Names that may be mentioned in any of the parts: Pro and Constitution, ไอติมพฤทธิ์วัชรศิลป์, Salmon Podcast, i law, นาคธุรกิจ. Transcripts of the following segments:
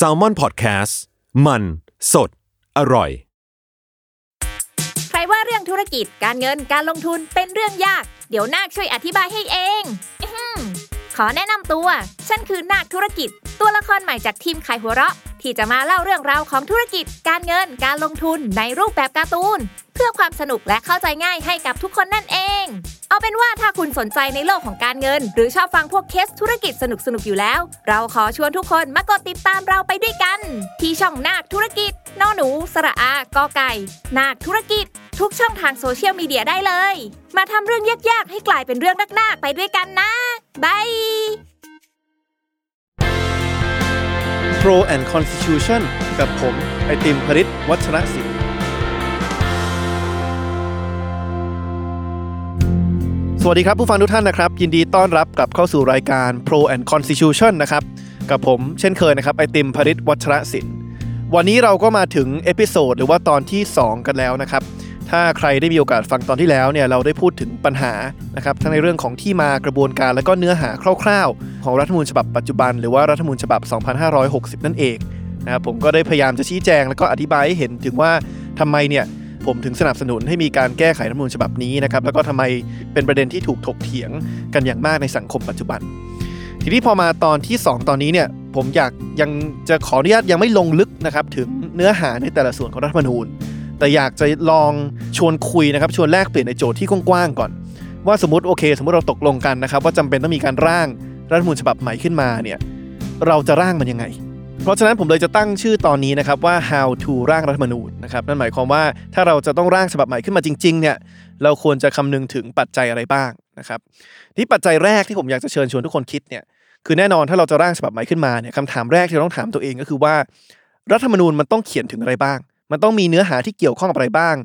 Salmon Podcast มันสดอร่อยใครว่าเรื่องธุรกิจการเงินการลงทุนเป็นเรื่องยากเดี๋ยวนาคช่วยอธิบายให้เองขอแนะนำตัวฉันคือนาคธุรกิจตัวละครใหม่จากทีมขายหัวเราะที่จะมาเล่าเรื่องราวของธุรกิจการเงินการลงทุนในรูปแบบการ์ตูนเพื่อความสนุกและเข้าใจง่ายให้กับทุกคนนั่นเองเอาเป็นว่าถ้าคุณสนใจในโลกของการเงินหรือชอบฟังพวกเคสธุรกิจสนุกๆอยู่แล้วเราขอชวนทุกคนมากดติดตามเราไปด้วยกันที่ช่องนาคธุรกิจนหนูสระอากอไก่นาคธุรกิจทุกช่องทางโซเชียลมีเดียได้เลยมาทำเรื่องยากๆให้กลายเป็นเรื่องน่ารักไปด้วยกันนะบาย Pro and Constitution กับผมไอติมพฤทธิ์วัชรศิลป์สวัสดีครับผู้ฟังทุกท่านนะครับยินดีต้อนรับกลับเข้าสู่รายการ Pro and Constitution นะครับกับผมเช่นเคยนะครับไอติมพฤทธิ์วัชรศิลป์วันนี้เราก็มาถึงเอพิโซดหรือว่าตอนที่2กันแล้วนะครับถ้าใครได้มีโอกาสฟังตอนที่แล้วเนี่ยเราได้พูดถึงปัญหานะครับทั้งในเรื่องของที่มากระบวนการและก็เนื้อหาคร่าวๆของรัฐธรรมนูญฉบับปัจจุบันหรือว่ารัฐธรรมนูญฉบับ2560นั่นเองนะครับผมก็ได้พยายามจะชี้แจงแล้วก็อธิบายให้เห็นถึงว่าทำไมเนี่ยผมถึงสนับสนุนให้มีการแก้ไขรัฐธรรมนูญฉบับนี้นะครับแล้วก็ทำไมเป็นประเด็นที่ถูกถกเถียงกันอย่างมากในสังคมปัจจุบันทีนี้พอมาตอนที่2ตอนนี้เนี่ยผมอยากยังจะขออนุญาตยังไม่ลงลึกนะครับถึงเนื้อหาในแต่ละส่วนของรัฐธรรมนูญแต่อยากจะลองชวนคุยนะครับชวนแลกเปลี่ยนในโจทย์ที่กว้างๆก่อนว่าสมมติเราตกลงกันนะครับว่าจำเป็นต้องมีการร่างรัฐธรรมนูญฉบับใหม่ขึ้นมาเนี่ยเราจะร่างมันยังไงเพราะฉะนั้นผมเลยจะตั้งชื่อตอนนี้นะครับว่า how to ร่างรัฐธรรมนูญนะครับนั่นหมายความว่าถ้าเราจะต้องร่างฉบับใหม่ขึ้นมาจริงๆเนี่ยเราควรจะคำนึงถึงปัจจัยอะไรบ้างนะครับที่ปัจจัยแรกที่ผมอยากจะเชิญชวนทุกคนคิดเนี่ยคือแน่นอนถ้าเราจะร่างฉบับใหม่ขึ้นมาเนี่ยคำถามแรกที่เราต้องถามตัวเองก็คือว่ารัฐธรรมนูญมันต้องเขียนถึงอะไรบ้างมันต้องมีเนื้อหาที่เกี่ยวข้องกับอะไรบ้าง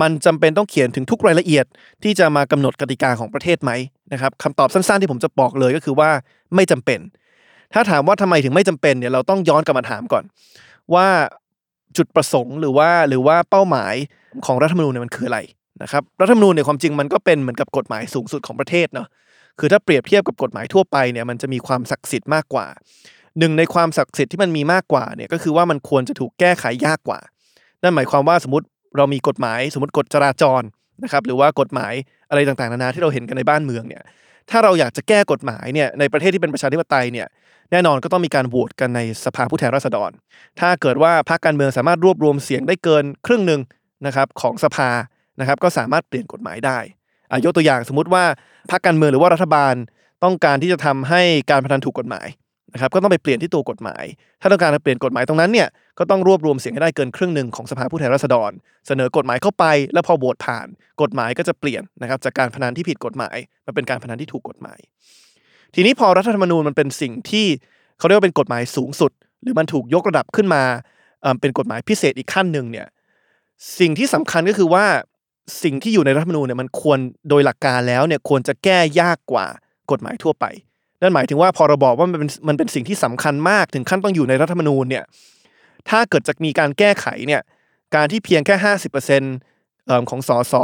มันจำเป็นต้องเขียนถึงทุกรายละเอียดที่จะมากำหนดกติกาของประเทศไหมนะครับคำตอบสั้นๆที่ผมจะบอกเลยก็คือว่าไม่จำเป็นถ้าถามว่าทำไมถึงไม่จำเป็นเนี่ยเราต้องย้อนกลับมาถามก่อนว่าจุดประสงค์หรือว่าเป้าหมายของรัฐธรรมนูญเนี่ยมันคืออะไรนะครับรัฐธรรมนูญเนี่ยความจริงมันก็เป็นเหมือนกับกฎหมายสูงสุดของประเทศเนาะคือถ้าเปรียบเทียบกับกฎหมายทั่วไปเนี่ยมันจะมีความศักดิ์สิทธิ์มากกว่าหนึ่งในความศักดิ์สิทธิ์ที่มันมีมากกว่าเนี่ยก็คือว่ามันควรจะถูกแก้ไขยากกว่านั่นหมายความว่าสมมติเรามีกฎหมายสมมติกฎจราจรนะครับหรือว่ากฎหมายอะไรต่างๆนานาที่เราเห็นกันในบ้านเมืองเนี่ยถ้าเราอยากจะแก้กฎหมายเนี่ยในประเทศที่เป็นประชาธิปไตยเนี่ยแน่นอนก็ต้องมีการโหวตกันในสภาผู้แทนราษฎรถ้าเกิดว่าพรรคการเมืองสามารถรวบรวมเสียงได้เกินครึ่งนึงนะครับของสภานะครับก็สามารถเปลี่ยนกฎหมายได้ยกตัวอย่างสมมติว่าพรรคการเมืองหรือว่ารัฐบาลต้องการที่จะทำให้การพนันถูกกฎหมายนะครับก็ต้องไปเปลี่ยนที่ตัวกฎหมายถ้าต้องการจะเปลี่ยนกฎหมายตรงนั้นเนี่ยก็ต้องรวบรวมเสียงให้ได้เกินครึ่งนึงของสภาผู้แทนราษฎรเสนอกฎหมายเข้าไปแล้วพอโหวตผ่านกฎหมายก็จะเปลี่ยนนะครับจากการพนันที่ผิดกฎหมายมาเป็นการพนันที่ถูกกฎหมายทีนี้พอรัฐธรรมนูญมันเป็นสิ่งที่เขาเรียกว่าเป็นกฎหมายสูงสุดหรือมันถูกยกระดับขึ้นมาเป็นกฎหมายพิเศษอีกขั้นนึงเนี่ยสิ่งที่สำคัญก็คือว่าสิ่งที่อยู่ในรัฐธรรมนูญเนี่ยมันควรโดยหลักการแล้วเนี่ยควรจะแก้ยากกว่ากฎหมายทั่วไปนั่นหมายถึงว่าพอเราบอกว่ามันเป็นสิ่งที่สำคัญมากถึงขั้นต้องอยู่ในรัฐธรรมนูญเนี่ยถ้าเกิดจะมีการแก้ไขเนี่ยการที่เพียงแค่ 50% ของสส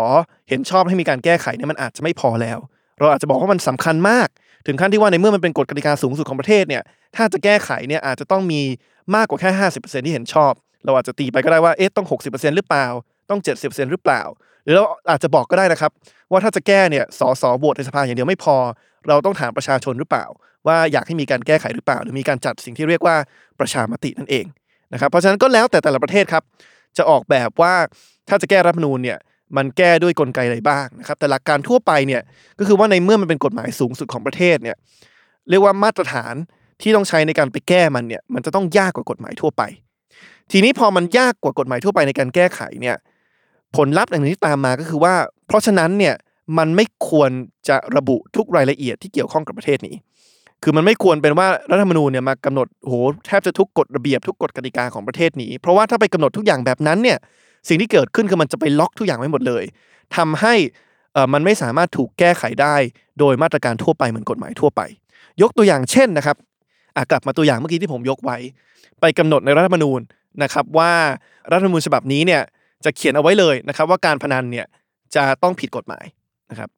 เห็นชอบให้มีการแก้ไขเนี่ยมันอาจจะไม่พอแล้วเราอาจจะบอกว่ามันสำคัญมากถึงขั้นที่ว่าในเมื่อมันเป็นกฎกติกาสูงสุดของประเทศเนี่ยถ้าจะแก้ไขเนี่ยอาจจะต้องมีมากกว่าแค่ 50% ที่เห็นชอบเราอาจจะตีไปก็ได้ว่าเอ๊ะต้อง 60% หรือเปล่าต้อง 70% หรือเปล่าหรือเราอาจจะบอกก็ได้นะครับว่าถ้าจะแก้เนี่ยสสโหวตในสภาอย่างเดียวไม่พอเราต้องถามประชาชนหรือเปล่าว่าอยากให้มีการแก้ไขหรือเปล่าหรือมีการจัดสิ่งที่เรียกว่าประชามตินั่นเองนะครับเพราะฉะนั้นก็แล้วแต่แต่ละประเทศครับจะออกแบบว่าถ้าจะแก้รัฐธรรมนูญเนี่ยมันแก้ด้วยกลไกอะไรบ้างนะครับแต่หลักการทั่วไปเนี่ยก็คือว่าในเมื่อมันเป็นกฎหมายสูงสุดของประเทศเนี่ยเรียกว่ามาตรฐานที่ต้องใช้ในการไปแก้มันเนี่ยมันจะต้องยากกว่ากฎหมายทั่วไปทีนี้พอมันยากกว่ากฎหมายทั่วไปในการแก้ไขเนี่ยผลลัพธ์อย่างนี้ตามมาก็คือว่าเพราะฉะนั้นเนี่ยมันไม่ควรจะระบุทุกรายละเอียดที่เกี่ยวข้องกับประเทศนี้คือมันไม่ควรเป็นว่ารัฐธรรมนูญเนี่ยมากำหนดโหแทบจะทุกกฎระเบียบทุกกฎกติกาของประเทศนี้เพราะว่าถ้าไปกำหนดทุกอย่างแบบนั้นเนี่ยสิ่งที่เกิดขึ้นคือมันจะไปล็อกทุกอย่างไว้หมดเลยทำให้มันไม่สามารถถูกแก้ไขได้โดยมาตรการทั่วไปเหมือนกฎหมายทั่วไปยกตัวอย่างเช่นนะครับกลับมาตัวอย่างเมื่อกี้ที่ผมยกไว้ไปกำหนดในรัฐธรรมนูญนะครับว่ารัฐธรรมนูญฉบับนี้เนี่ยจะเขียนเอาไว้เลยนะครับว่าการพนันเนี่ยจะต้องผิดกฎหมายนะครับ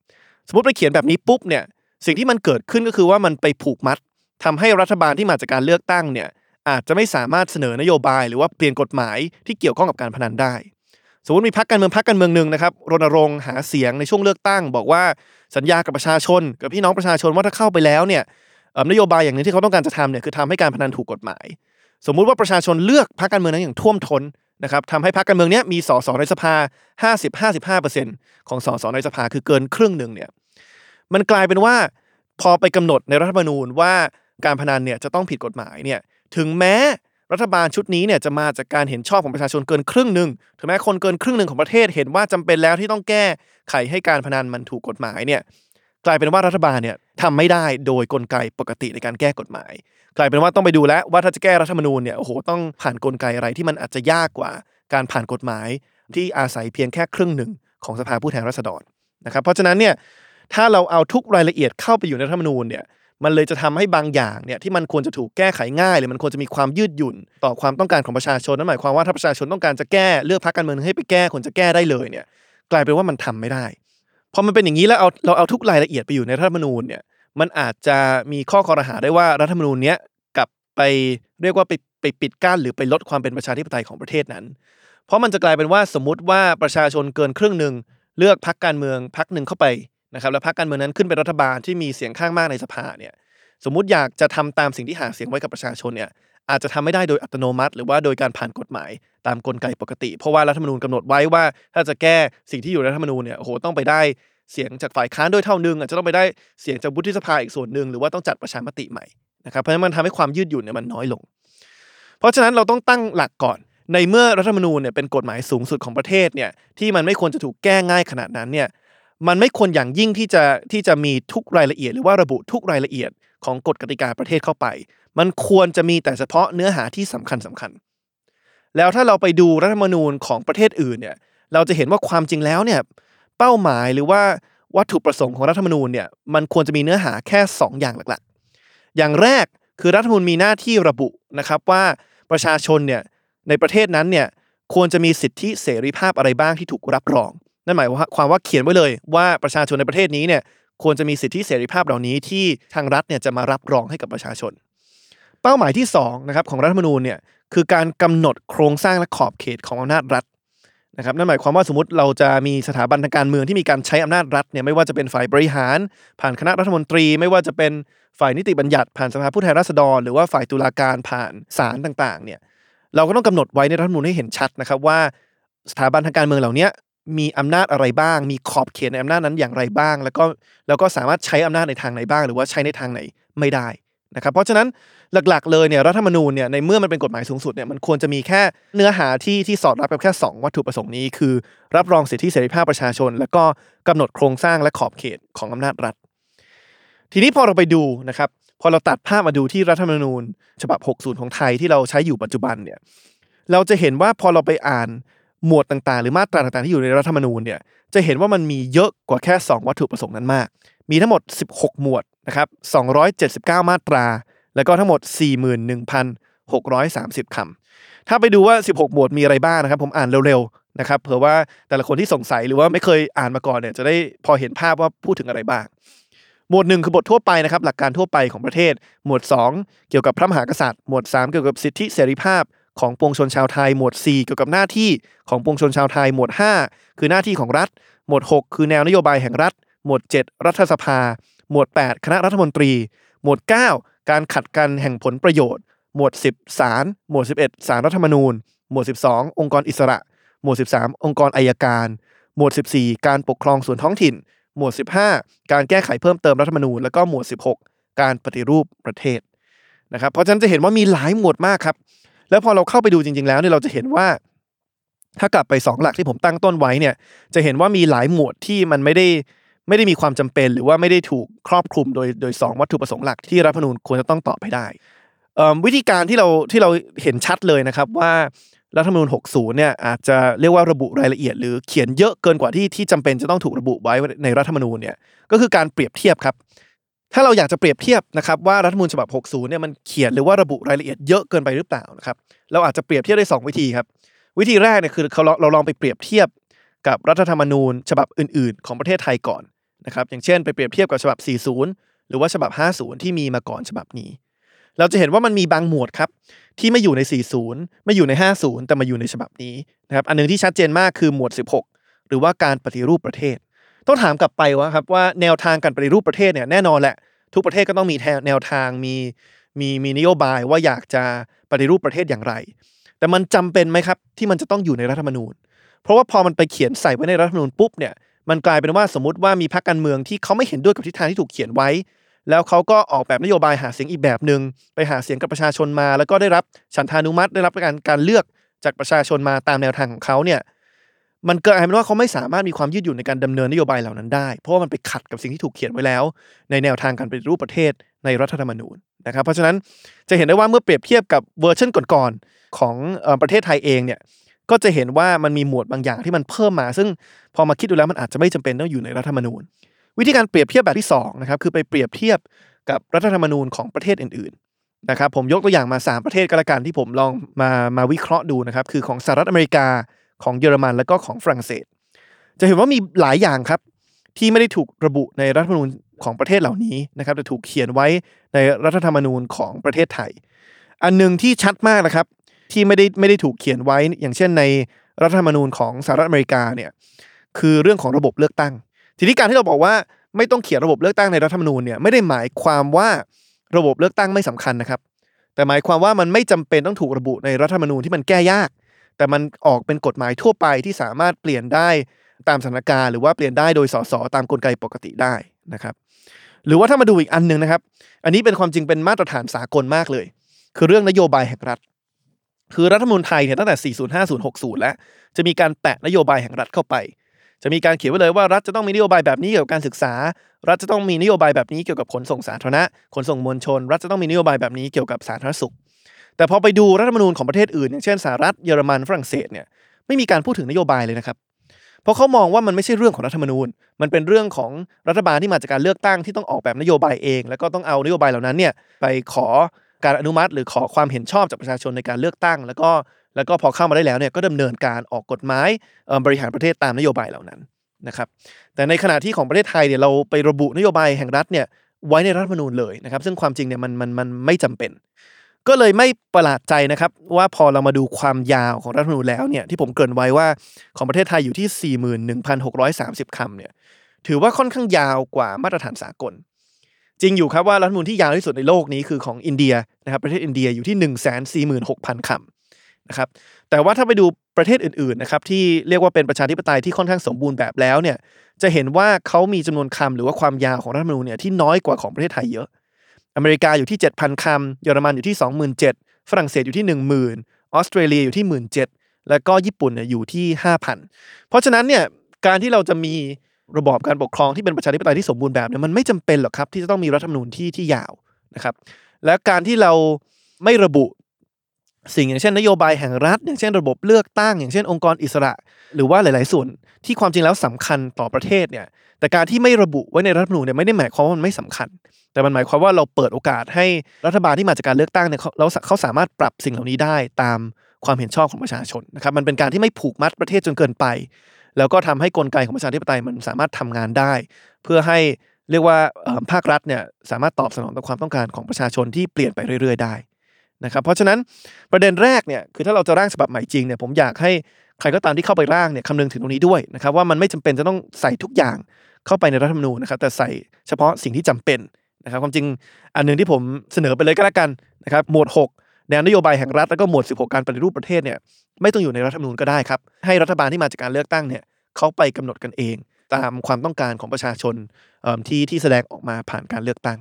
สมมติไปเขียนแบบนี้ปุ๊บเนี่ยสิ่งที่มันเกิดขึ้นก็คือว่ามันไปผูกมัด ทำให้รัฐบาลที่มาจากการเลือกตั้งเนี่ยอาจจะไม่สามารถเสนอนโยบายหรือว่าเปลี่ยนกฎหมายที่เกี่ยวข้องกับการพนันได้สมมติมีพรรคการเมืองหนึ่งนะครับรณรงค์หาเสียงในช่วงเลือกตั้งบอกว่าสัญญากับประชาชนกับพี่น้องประชาชนว่าถ้าเข้าไปแล้วเนี่ยนโยบายอย่างนึงที่เขาต้องการจะทำเนี่ยคือทำให้การพนันถูกกฎหมายสมมุติว่าประชาชนเลือกพรรคการเมืองนั้นอย่างท่วมท้นนะครับทำให้พรรคการเมืองเนี้ยมีส.ส.ในสภา 50-55% ของส.ส.ในสภาคือเกินครึ่งนึงเนี่ยมันกลายเป็นว่าพอไปกำหนดในรัฐธรรมนูญว่าการพนันเนี่ยจะต้องผิดกฎหมายเนี่ยถึงแม้รัฐบาลชุดนี้เนี่ยจะมาจากการเห็นชอบของประชาชนเกินครึ่งนึงถึงแม้คนเกินครึ่งนึงของประเทศเห็นว่าจำเป็นแล้วที่ต้องแก้ไขให้การพนันมันถูกกฎหมายเนี่ยกลายเป็นว่ารัฐบาลเนี่ยทำไม่ได้โดยกลไกปกติในการแก้กฎหมายกลายเป็นว่าต้องไปดูแล้วว่าถ้าจะแก้รัฐธรรมนูญเนี่ยโอ้โหต้องผ่านกลไกอะไรที่มันอาจจะยากกว่าการผ่านกฎหมายที่อาศัยเพียงแค่ครึ่งนึงของสภาผู้แทนราษฎรนะครับเพราะฉะนั้นเนี่ยถ้าเราเอาทุกรายละเอียดเข้าไปอยู่ในรัฐธรรมนูญเนี่ยมันเลยจะทำให้บางอย่างเนี่ยที่มันควรจะถูกแก้ไขง่ายหรือมันควรจะมีความยืดหยุ่นต่อความต้องการของประชาชนนั่นหมายความว่าถ้าประชาชนต้องการจะแก้เลือกพรรคการเมืองให้ไปแก้ควรจะแก้ได้เลยเนี่ยกลายเป็นว่ามันทำไม่ได้พอมันเป็นอย่างนี้แล้วเราเอาทุกรายละเอียดไปอยู่ในรัฐธรรมนูญเนี่ยมันอาจจะมีข้อคอรหาได้ว่ารัฐธรรมนูญเนี้ยกลับไปเรียกว่าไปปิดกั้นหรือไปลดความเป็นประชาธิปไตยของประเทศนั้นเพราะมันจะกลายเป็นว่าสมมติว่าประชาชนเกินครึ่งนึงเลือกพรรคการเมืองพรรคนึงเข้าไปนะครับแล้วพรรคการเมืองนั้นขึ้นเป็นรัฐบาลที่มีเสียงข้างมากในสภาเนี่ยสมมุติอยากจะทำตามสิ่งที่หาเสียงไว้กับประชาชนเนี่ยอาจจะทำไม่ได้โดยอัตโนมัติหรือว่าโดยการผ่านกฎหมายตามกลไกปกติเพราะว่ารัฐธรรมนูญกำหนดไว้ว่าถ้าจะแก้สิ่งที่อยู่ในรัฐธรรมนูญเนี่ยโอ้โหต้องไปได้เสียงจากฝ่ายค้านด้วยเท่านึงอาจจะต้องไปได้เสียงจากวุฒิสภาอีกส่วนนึงหรือว่าต้องจัดประชามติใหม่นะครับเพราะฉะนั้นมันทำให้ความยืดหยุ่นเนี่ยมันน้อยลงเพราะฉะนั้นเราต้องตั้งหลักก่อนในเมื่อรัฐธรรมนูญเนี่ยเป็นกฎหมายสูงสุดของประเทศเนี่ยที่มันไม่ควรจะถูกแก้ง่ายขนาดนั้นเนี่ยมันไม่ควรอย่างยิ่งที่จะมีทุกรายละเอียดหรือว่าระบุทุกรายละเอียดของกฎกติกาประเทศเข้าไปมันควรจะมีแต่เฉพาะเนื้อหาที่สำคัญแล้วถ้าเราไปดูรัฐธรรมนูญของประเทศอื่นเนี่ยเราจะเห็นว่าความจริงแล้วเนี่ยเป้าหมายหรือว่าวัตถุประสงค์ของรัฐธรรมนูญเนี่ยมันควรจะมีเนื้อหาแค่2อย่างหลักๆอย่างแรกคือรัฐธรรมนูญมีหน้าที่ระบุนะครับว่าประชาชนเนี่ยในประเทศนั้นเนี่ยควรจะมีสิทธิเสรีภาพอะไรบ้างที่ถูกรับรองนั่นหมายความว่าเขียนไว้เลยว่าประชาชนในประเทศนี้เนี่ยควรจะมีสิทธิเสรีภาพเหล่านี้ที่ทางรัฐเนี่ยจะมารับรองให้กับประชาชนเป้าหมายที่2นะครับของรัฐธรรมนูญเนี่ยคือการกำหนดโครงสร้างและขอบเขตของอำนาจรัฐนะครับนั่นหมายความว่าสมมติเราจะมีสถาบันทางการเมืองที่มีการใช้อำนาจรัฐเนี่ยไม่ว่าจะเป็นฝ่ายบริหารผ่านคณะรัฐมนตรีไม่ว่าจะเป็นฝ่ายนิติบัญญัติผ่านสภาผู้แทนราษฎรหรือว่าฝ่ายตุลาการผ่านศาลต่างๆเนี่ยเราก็ต้องกำหนดไว้ในรัฐธรรมนูญให้เห็นชัดนะครับว่าสถาบันทางการเมืองเหล่านี้มีอำนาจอะไรบ้างมีขอบเขตในอำนาจนั้นอย่างไรบ้างแล้วก็สามารถใช้อำนาจในทางไหนบ้างหรือว่าใช้ในทางไหนไม่ได้นะครับเพราะฉะนั้นหลักๆเลยเนี่ยรัฐธรรมนูญเนี่ยในเมื่อมันเป็นกฎหมายสูงสุดเนี่ยมันควรจะมีแค่เนื้อหาที่สอดรับกับแค่2วัตถุประสงค์นี้คือรับรองสิทธิเสรีภาพประชาชนแล้วก็กำหนดโครงสร้างและขอบเขตของอำนาจรัฐทีนี้พอเราไปดูนะครับพอเราตัดภาพมาดูที่รัฐธรรมนูญฉบับ60ของไทยที่เราใช้อยู่ปัจจุบันเนี่ยเราจะเห็นว่าพอเราไปอ่านหมวดต่างๆหรือมาตราต่างๆที่อยู่ในรัฐธรรมนูญเนี่ยจะเห็นว่ามันมีเยอะกว่าแค่2วัตถุประสงค์นั้นมากมีทั้งหมด16หมวดนะครับ279มาตราแล้วก็ทั้งหมด 41,630 คำถ้าไปดูว่า16หมวดมีอะไรบ้างนะครับผมอ่านเร็วๆนะครับเผื่อว่าแต่ละคนที่สงสัยหรือว่าไม่เคยอ่านมาก่อนเนี่ยจะได้พอเห็นภาพว่าพูดถึงอะไรบ้างหมวด1คือบททั่วไปนะครับหลักการทั่วไปของประเทศหมวด2เกี่ยวกับพระมหากษัตริย์หมวด3เกี่ยวกับสิทธิเสรีภาพของปวงชนชาวไทยหมวด4เกี่ยวกับหน้าที่ของปวงชนชาวไทยหมวด5คือหน้าที่ของรัฐหมวด6คือแนวนโยบายแห่งรัฐหมวด7รัฐสภาหมวด8คณะรัฐมนตรีหมวด9การขัดกันแห่งผลประโยชน์หมวด10ศาลหมวด11ศาลรัฐธรรมนูญหมวด12องค์กรอิสระหมวด13องค์กรอัยการหมวด14การปกครองส่วนท้องถิ่นหมวด15การแก้ไขเพิ่มเติมรัฐธรรมนูญแล้วก็หมวด16การปฏิรูปประเทศนะครับเพราะฉะนั้นจะเห็นว่ามีหลายหมวดมากครับแล้วพอเราเข้าไปดูจริงๆแล้วเนี่ยเราจะเห็นว่าถ้ากลับไป2หลักที่ผมตั้งต้นไว้เนี่ยจะเห็นว่ามีหลายหมวดที่มันไม่ได้มีความจำเป็นหรือว่าไม่ได้ถูกครอบคลุมโดย2วัตถุประสงค์หลักที่รัฐธรรมนูญควรจะต้องตอบให้ได้วิธีการที่เราเห็นชัดเลยนะครับว่ารัฐธรรมนูญ60เนี่ยอาจจะเรียกว่าระบุรายละเอียดหรือเขียนเยอะเกินกว่าที่จำเป็นจะต้องถูกระบุไว้ในรัฐธรรมนูญเนี่ยก็คือการเปรียบเทียบครับถ้าเราอยากจะเปรียบเทียบนะครับว่ารัฐธรรมนูญฉบับ60เนี่ยมันเขียนหรือว่าระบุรายละเอียดเยอะเกินไปหรือเปล่านะครับเราอาจจะเปรียบเทียบได้2วิธีครับวิธีแรกเนี่ยคือเราลองไปเปรียบเทียบกับรัฐธรรมนูญฉบับอื่นๆของประเทศไทยก่อนนะครับอย่างเช่นไปเปรียบเทียบกับฉบับ40หรือว่าฉบับ50ที่มีมาก่อนฉบับนี้ เราจะเห็นว่ามันมีบางหมวดครับที่ไม่อยู่ใน40ไม่อยู่ใน50แต่มาอยู่ในฉบับนี้นะครับอันนึงที่ชัดเจนมากคือหมวด16หรือว่าการปฏิรูปประเทศต้องถามกลับไปว่าครับว่าแนวทางการปฏิรูปประเทศเนี่ยแน่นอนแหละทุกประเทศก็ต้องมีแนวทางมีนโยบายว่าอยากจะปฏิรูปประเทศอย่างไรแต่มันจำเป็นไหมครับที่มันจะต้องอยู่ในรัฐธรรมนูญเพราะว่าพอมันไปเขียนใส่ไว้ในรัฐธรรมนูญปุ๊บเนี่ยมันกลายเป็นว่าสมมติว่ามีพรรคการเมืองที่เขาไม่เห็นด้วยกับทิศทางที่ถูกเขียนไว้แล้วเขาก็ออกแบบนโยบายหาเสียงอีกแบบนึงไปหาเสียงกับประชาชนมาแล้วก็ได้รับฉันทานุมัติได้รับการเลือกจากประชาชนมาตามแนวทางของเขาเนี่ยมันเกิดอะไรว่าเขาไม่สามารถมีความยืดหยุ่นในการดำเนินนโยบายเหล่านั้นได้เพราะว่ามันไปขัดกับสิ่งที่ถูกเขียนไว้แล้วในแนวทางการปฏิรูปประเทศในรัฐธรรมนูญนะครับเพราะฉะนั้นจะเห็นได้ว่าเมื่อเปรียบเทียบกับเวอร์ชันก่อนๆของประเทศไทยเองเนี่ยก็จะเห็นว่ามันมีหมวดบางอย่างที่มันเพิ่มมาซึ่งพอมาคิดดูแล้วมันอาจจะไม่จำเป็นต้องอยู่ในรัฐธรรมนูญวิธีการเปรียบเทียบแบบที่2นะครับคือไปเปรียบเทียบกับรัฐธรรมนูญของประเทศอื่นๆนะครับผมยกตัวอย่างมา3ประเทศก็แล้วกันที่ผมลองมาวิเคราะห์ดูนะครับคือของสหรัฐอเมริกาของเยอรมันแล้วก็ของฝรั่งเศสจะเห็นว่ามีหลายอย่างครับที่ไม่ได้ถูกระบุในรัฐธรรมนูญของประเทศเหล่านี้นะครับแต่ถูกเขียนไว้ในรัฐธรรมนูญของประเทศไทยอันนึงที่ชัดมากนะครับที่ไม่ได้ถูกเขียนไว้อย่างเช่นในรัฐธรรมนูญของสหรัฐอเมริกาเนี่ยคือเรื่องของระบบเลือกตั้งทีนี้การที่เราบอกว่าไม่ต้องเขียนระบบเลือกตั้งในรัฐธรรมนูญเนี่ยไม่ได้หมายความว่าระบบเลือกตั้งไม่สำคัญนะครับแต่หมายความว่ามันไม่จำเป็นต้องถูกระบุในรัฐธรรมนูญที่มันแก้ยากแต่มันออกเป็นกฎหมายทั่วไปที่สามารถเปลี่ยนได้ตามสถานการณ์หรือว่าเปลี่ยนได้โดยสสตามกลไกปกติได้นะครับหรือว่าถ้ามาดูอีกอันนึงนะครับอันนี้เป็นความจริงเป็นมาตรฐานสากลมากเลยคือเรื่องนโยบายแห่งรัฐคือรัฐธรรมนูญไทยเนี่ยตั้งแต่40 50 60แล้วจะมีการแปะนโยบายแห่งรัฐเข้าไปจะมีการเขียนไว้เลยว่ารัฐจะต้องมีนโยบายแบบนี้เกี่ยวกับการศึกษารัฐจะต้องมีนโยบายแบบนี้เกี่ยวกับขนส่งสาธารณะขนส่งมวลชนรัฐจะต้องมีนโยบายแบบนี้เกี่ยวกับสาธารณสุขแต่พอไปดูรัฐธรรมนูญของประเทศอื่นอย่างเช่นสหรัฐเยอรมันฝรั่งเศสเนี่ยไม่มีการพูดถึงนโยบายเลยนะครับเพราะเขามองว่ามันไม่ใช่เรื่องของรัฐธรรมนูญมันเป็นเรื่องของรัฐบาลที่มาจากการเลือกตั้งที่ต้องออกแบบนโยบายเองแล้วก็ต้องเอานโยบายเหล่านั้นเนี่ยไปขอการอนุมัติหรือขอความเห็นชอบจากประชาชนในการเลือกตั้งแล้วก็พอเข้ามาได้แล้วเนี่ยก็ดำเนินการออกกฎหมายบริหารประเทศตามนโยบายเหล่านั้นนะครับแต่ในขณะที่ของประเทศไทยเนี่ยเราไประบุนโยบายแห่งรัฐเนี่ยไว้ในรัฐธรรมนูญเลยนะครับซึ่งความจริงเนี่ยมันไม่จำเป็นก็เลยไม่ประหลาดใจนะครับว่าพอเรามาดูความยาวของรัฐธรรมนูญแล้วเนี่ยที่ผมเกริ่นไว้ว่าของประเทศไทยอยู่ที่ 41,630 คำเนี่ยถือว่าค่อนข้างยาวกว่ามาตรฐานสากลจริงอยู่ครับว่ารัฐธรรมนูญที่ยาวที่สุดในโลกนี้คือของอินเดียนะครับประเทศอินเดียอยู่ที่ 146,000 คำนะครับแต่ว่าถ้าไปดูประเทศอื่นๆนะครับที่เรียกว่าเป็นประชาธิปไตยที่ค่อนข้างสมบูรณ์แบบแล้วเนี่ยจะเห็นว่าเขามีจำนวนคำหรือว่าความยาวของรัฐธรรมนูญเนี่ยที่น้อยกว่าของประเทศไทยเยอะอเมริกาอยู่ที่ 7,000 คำเยอรมันอยู่ที่ 27,000 ฝรั่งเศสอยู่ที่ 10,000 ออสเตรเลียอยู่ที่ 17,000 แล้วก็ญี่ปุ่นเนี่ยอยู่ที่ 5,000 เพราะฉะนั้นเนี่ยการที่เราจะมีระบอบการปกครองที่เป็นประชาธิปไตยที่สมบูรณ์แบบเนี่ยมันไม่จำเป็นหรอกครับที่จะต้องมีรัฐธรรมนูญที่ยาวนะครับและการที่เราไม่ระบุสิ่งอย่างเช่นนโยบายแห่งรัฐอย่างเช่นระบบเลือกตั้งอย่างเช่นองค์กรอิสระหรือว่าหลายๆส่วนที่ความจริงแล้วสำคัญต่อประเทศเนี่ยแต่การที่ไม่ระบุไว้ในรัฐธรรมนูญเนี่ยไม่ได้หมายความว่ามันไม่สำคัญแต่มันหมายความว่าเราเปิดโอกาสให้รัฐบาลที่มาจากการเลือกตั้งเนี่ยเขาสามารถปรับสิ่งเหล่านี้ได้ตามความเห็นชอบของประชาชนนะครับมันเป็นการที่ไม่ผูกมัดประเทศจนเกินไปแล้วก็ทำให้กลไกของประชาธิปไตยมันสามารถทำงานได้เพื่อให้เรียกว่าภาครัฐเนี่ยสามารถตอบสนองต่อความต้องการของประชาชนที่เปลี่ยนไปเรื่อยๆได้นะครับเพราะฉะนั้นประเด็นแรกเนี่ยคือถ้าเราจะร่างฉบับใหม่จริงเนี่ยผมอยากให้ใครก็ตามที่เข้าไปร่างเนี่ยคำนึงถึงตรงนี้ด้วยนะครับว่ามันไม่จำเป็นจะต้องใส่ทุกอย่างเข้าไปในรัฐธรรมนูญนะครับแต่ใส่เฉพาะสิ่งที่จำเป็นนะครับความจริงอันนึงที่ผมเสนอไปเลยก็แล้วกันนะครับหมวด6แนวนโยบายแห่งรัฐแล้วก็หมวด16การปฏิรูปประเทศเนี่ยไม่ต้องอยู่ในรัฐธรรมนูญก็ได้ครับให้รัฐบาลที่มาจากการเลือกตั้งเนี่ยเขาไปกำหนดกันเองตามความต้องการของประชาชนที่แสดงออกมาผ่านการเลือกตั้ง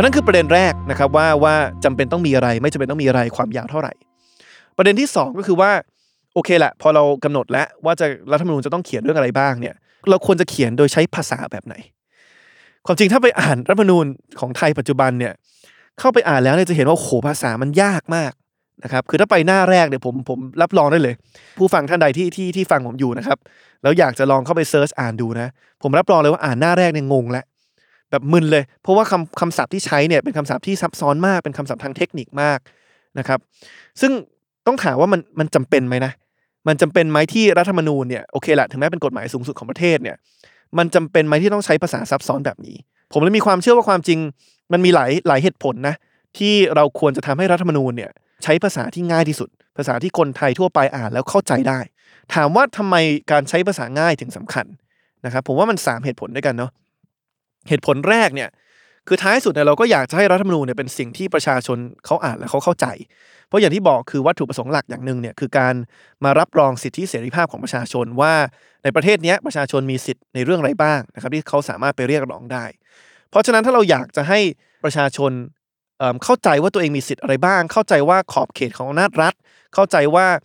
นั่นคือประเด็นแรกนะครับว่าจำเป็นต้องมีอะไรไม่จำเป็นต้องมีอะไรความยาวเท่าไหร่ประเด็นที่2ก็คือว่าโอเคแหละพอเรากำหนดแล้วว่าจะรัฐธรรมนูญจะต้องเขียนเรื่องอะไรบ้างเนี่ยเราควรจะเขียนโดยใช้ภาษาแบบไหนความจริงถ้าไปอ่านรัฐธรรมนูญของไทยปัจจุบันเนี่ยเข้าไปอ่านแล้วเนี่ยจะเห็นว่าโหภาษามันยากมาก นะครับคือถ้าไปหน้าแรกเนี่ยผมรับรองได้เลยผู้ฟังท่านใดที่ฟังผมอยู่นะครับแล้วอยากจะลองเข้าไปเซิร์ชอ่านดูนะผมรับรองเลยว่าอ่านหน้าแรกเนี่ยงงและแบบมึนเลยเพราะว่าคำศัพท์ที่ใช้เนี่ยเป็นคำศัพท์ที่ซับซ้อนมากเป็นคำศัพท์ทางเทคนิคมากนะครับซึ่งต้องถามว่ามันจำเป็นไหมนะมันจำเป็นไหมที่รัฐธรรมนูญเนี่ยโอเคละถึงแม้เป็นกฎหมายสูงสุดของประเทศเนี่ยมันจำเป็นไหมที่ต้องใช้ภาษาซับซ้อนแบบนี้ผมเลยมีความเชื่อว่าความจริงมันมีหลายเหตุผลนะที่เราควรจะทำให้รัฐธรรมนูญเนี่ยใช้ภาษาที่ง่ายที่สุดภาษาที่คนไทยทั่วไปอ่านแล้วเข้าใจได้ถามว่าทำไมการใช้ภาษาง่ายถึงสำคัญนะครับผมว่ามัน3เหตุผลด้วยกันเนาะเหตุผลแรกเนี่ยคือท้ายสุดเนี่ยเราก็อยากจะให้รัฐธรรมนูญเนี่ยเป็นสิ่งที่ประชาชนเขาอ่านและเขาเข้าใจเพราะอย่างที่บอกคือวัตถุประสงค์หลักอย่างนึงเนี่ยคือการมารับรองสิทธิเสรีภาพของประชาชนว่าในประเทศนี้ประชาชนมีสิทธิในเรื่องอะไรบ้างนะครับที่เขาสามารถไปเรียกร้องได้เพราะฉะนั้นถ้าเราอยากจะให้ประชาชนเข้าใจว่าตัวเองมีสิทธิอะไรบ้างเข้าใจว่าขอบเขตของอำนาจรัฐเข้าใจว่า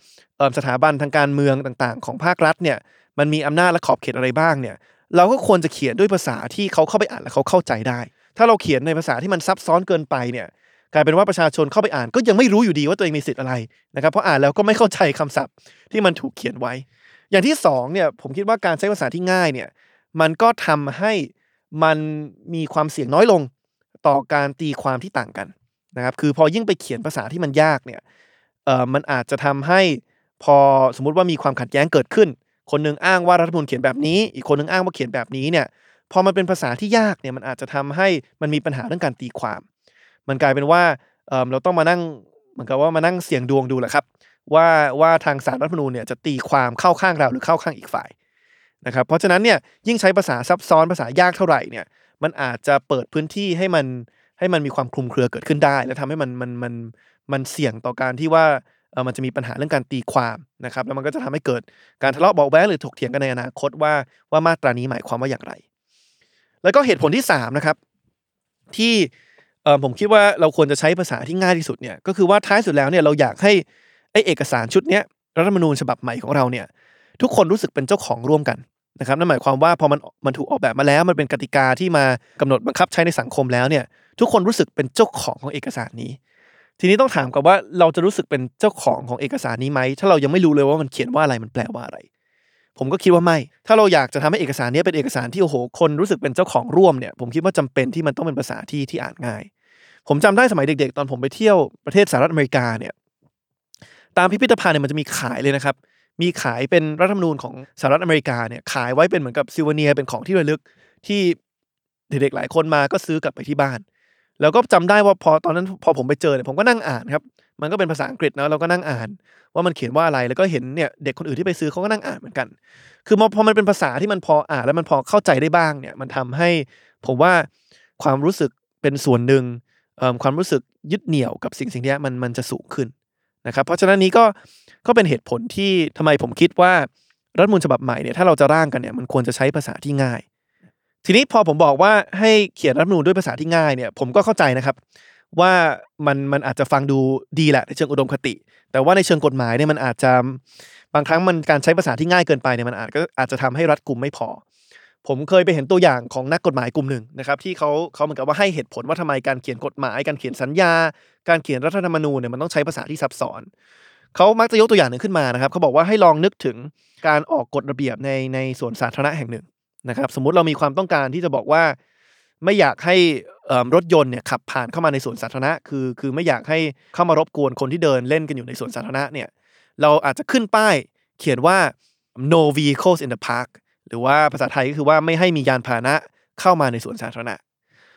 สถาบันทางการเมืองต่างๆของภาครัฐเนี่ยมันมีอำนาจและขอบเขตอะไรบ้างเนี่ยเราก็ควรจะเขียนด้วยภาษาที่เขาเข้าไปอ่านและเขาเข้าใจได้ถ้าเราเขียนในภาษาที่มันซับซ้อนเกินไปเนี่ยกลายเป็นว่าประชาชนเข้าไปอ่านก็ยังไม่รู้อยู่ดีว่าตัวเองมีสิทธิ์อะไรนะครับเพราะอ่านแล้วก็ไม่เข้าใจคำศัพท์ที่มันถูกเขียนไว้อย่างที่สองเนี่ยผมคิดว่าการใช้ภาษาที่ง่ายเนี่ยมันก็ทำให้มันมีความเสี่ยงน้อยลงต่อการตีความที่ต่างกันนะครับคือพอยิ่งไปเขียนภาษาที่มันยากเนี่ยมันอาจจะทำให้พอสมมติว่ามีความขัดแย้งเกิดขึ้นคนนึงอ้างว่ารัฐธรรมนูญเขียนแบบนี้อีกคนนึงอ้างว่าเขียนแบบนี้เนี่ยพอมันเป็นภาษาที่ยากเนี่ยมันอาจจะทำให้มันมีปัญหาเรื่องการตีความมันกลายเป็นว่าเราต้องมานั่งเหมือนกับว่ามานั่งเสี่ยงดวงดูแหละครับว่าทางศาลรัฐธรรมนูญเนี่ยจะตีความเข้าข้างเราหรือเข้าข้างอีกฝ่ายนะครับเพราะฉะนั้นเนี่ยยิ่งใช้ภาษาซับซ้อนภาษายากเท่าไหร่เนี่ยมันอาจจะเปิดพื้นที่ให้มันมีความคลุมเครือเกิดขึ้นได้และทำให้มันเสี่ยงต่อการที่ว่ามันจะมีปัญหาเรื่องการตีความนะครับแล้วมันก็จะทำให้เกิดการทะเลาะเบาะแว้งหรือถกเถียงกันในอนาคตว่ามาตรานี้หมายความว่าอย่างไรแล้วก็เหตุผลที่3นะครับที่ผมคิดว่าเราควรจะใช้ภาษาที่ง่ายที่สุดเนี่ยก็คือว่าท้ายสุดแล้วเนี่ยเราอยากให้เอกสารชุดนี้รัฐธรรมนูญฉบับใหม่ของเราเนี่ยทุกคนรู้สึกเป็นเจ้าของร่วมกันนะครับนั่นหมายความว่าพอมันถูกออกแบบมาแล้วมันเป็นกติกาที่มากำหนดบังคับใช้ในสังคมแล้วเนี่ยทุกคนรู้สึกเป็นเจ้าของเอกสารนี้ทีนี้ต้องถามกันว่าเราจะรู้สึกเป็นเจ้าของเอกสารนี้ไหมถ้าเรายังไม่รู้เลยว่ามันเขียนว่าอะไรมันแปลว่าอะไรผมก็คิดว่าไม่ถ้าเราอยากจะทำให้เอกสารนี้เป็นเอกสารที่โอ้โหคนรู้สึกเป็นเจ้าของร่วมเนี่ยผมคิดว่าจำเป็นที่มันต้องเป็นภาษาที่อ่านง่ายผมจำได้สมัยเด็กๆตอนผมไปเที่ยวประเทศสหรัฐอเมริกาเนี่ยตามพิพิธภัณฑ์เนี่ยมันจะมีขายเลยนะครับมีขายเป็นรัฐธรรมนูญของสหรัฐอเมริกาเนี่ยขายไว้เป็นเหมือนกับซิวเนียเป็นของที่ระลึกที่เด็กๆหลายคนมาก็ซื้อกลับไปที่บ้านแล้วก็จำได้ว่าพอตอนนั้นพอผมไปเจอเนี่ยผมก็นั่งอ่านครับมันก็เป็นภาษาอังกฤษนะเราก็นั่งอ่านว่ามันเขียนว่าอะไรแล้วก็เห็นเนี่ยเด็กคนอื่นที่ไปซื้อเขาก็นั่งอ่านเหมือนกันคือพอมันเป็นภาษาที่มันพออ่านแล้วมันพอเข้าใจได้บ้างเนี่ยมันทำให้ผมว่าความรู้สึกเป็นส่วนหนึ่งความรู้สึกยึดเหนี่ยวกับสิ่งนี้มันจะสูงขึ้นนะครับเพราะฉะนั้นนี้ก็เป็นเหตุผลที่ทำไมผมคิดว่ารัฐธรรมนูญฉบับใหม่เนี่ยถ้าเราจะร่างกันเนี่ยมันควรจะใช้ภาษาที่ง่ายทีนี้พอผมบอกว่าให้เขียนรัฐธรรมนูญด้วยภาษาที่ง่ายเนี่ยผมก็เข้าใจนะครับว่ามันอาจจะฟังดูดีแหละในเชิงอุดมคติแต่ว่าในเชิงกฎหมายเนี่ยมันอาจจะบางครั้งมันการใช้ภาษาที่ง่ายเกินไปเนี่ยมันอาจจะทำให้รัดกุมไม่พอผมเคยไปเห็นตัวอย่างของนักกฎหมายกลุ่มหนึ่งนะครับที่เขาเหมือนกับว่าให้เหตุผลว่าทำไมการเขียนกฎหมายการเขียนสัญญาการเขียนรัฐธรรมนูญเนี่ยมันต้องใช้ภาษาที่ซับซ้อนเขามักจะยกตัวอย่างหนึ่งขึ้นมานะครับเขาบอกว่าให้ลองนึกถึงการออกกฎระเบียบในสวนสาธารณะแห่งหนึ่งนะครับสมมุติเรามีความต้องการที่จะบอกว่าไม่อยากให้รถยนต์เนี่ยขับผ่านเข้ามาในสวนสาธารณะคือไม่อยากให้เข้ามารบกวนคนที่เดินเล่นกันอยู่ในสวนสาธารณะเนี่ยเราอาจจะขึ้นป้ายเขียนว่า no vehicles in the park หรือว่าภาษาไทยก็คือว่าไม่ให้มียานพาหนะเข้ามาในสวนสาธารณะ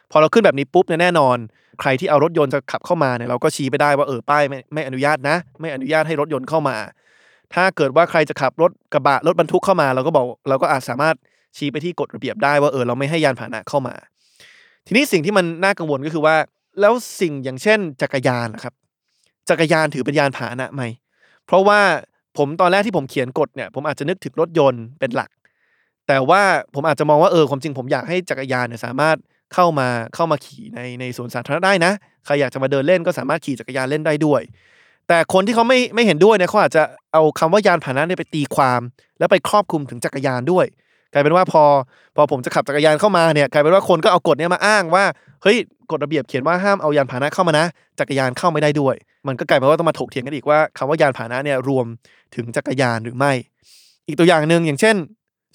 พอเราขึ้นแบบนี้ปุ๊บเนี่ยแน่นอนใครที่เอารถยนต์จะขับเข้ามาเนี่ยเราก็ชี้ไปได้ว่าป้ายไม่อนุญาตนะไม่อนุญาตให้รถยนต์เข้ามาถ้าเกิดว่าใครจะขับรถกระบะรถบรรทุกเข้ามาเราก็อาจสามารถชี้ไปที่กฎระเบียบได้ว่าเราไม่ให้ยานพาหนะเข้ามาทีนี้สิ่งที่มันน่ากังวลก็คือว่าแล้วสิ่งอย่างเช่นจักรยานนะครับจักรยานถือเป็นยานพาหนะไหมเพราะว่าผมตอนแรกที่ผมเขียนกฎเนี่ยผมอาจจะนึกถึงรถยนต์เป็นหลักแต่ว่าผมอาจจะมองว่าความจริงผมอยากให้จักรยานเนี่ยสามารถเข้ามาขี่ในสวนสาธารณะได้นะใครอยากจะมาเดินเล่นก็สามารถขี่จักรยานเล่นได้ด้วยแต่คนที่เขาไม่เห็นด้วยเนี่ยเขาอาจจะเอาคำว่ายานพาหนะเนี่ยไปตีความแล้วไปครอบคลุมถึงจักรยานด้วยกลายเป็นว่าพอผมจะขับจักรยานเข้ามาเนี่ยกลายเป็นว่าคนก็เอากฎนี้มาอ้างว่าเฮ้ย กฎระเบียบเขียนว่าห้ามเอายานพาหนะเข้ามานะจักรยานเข้าไม่ได้ด้วยมันก็กลายเป็นว่าต้องมาถกเถียงกันอีกว่าคำว่ายานพาหนะเนี่ยรวมถึงจักรยานหรือไม่อีกตัวอย่างนึงอย่างเช่น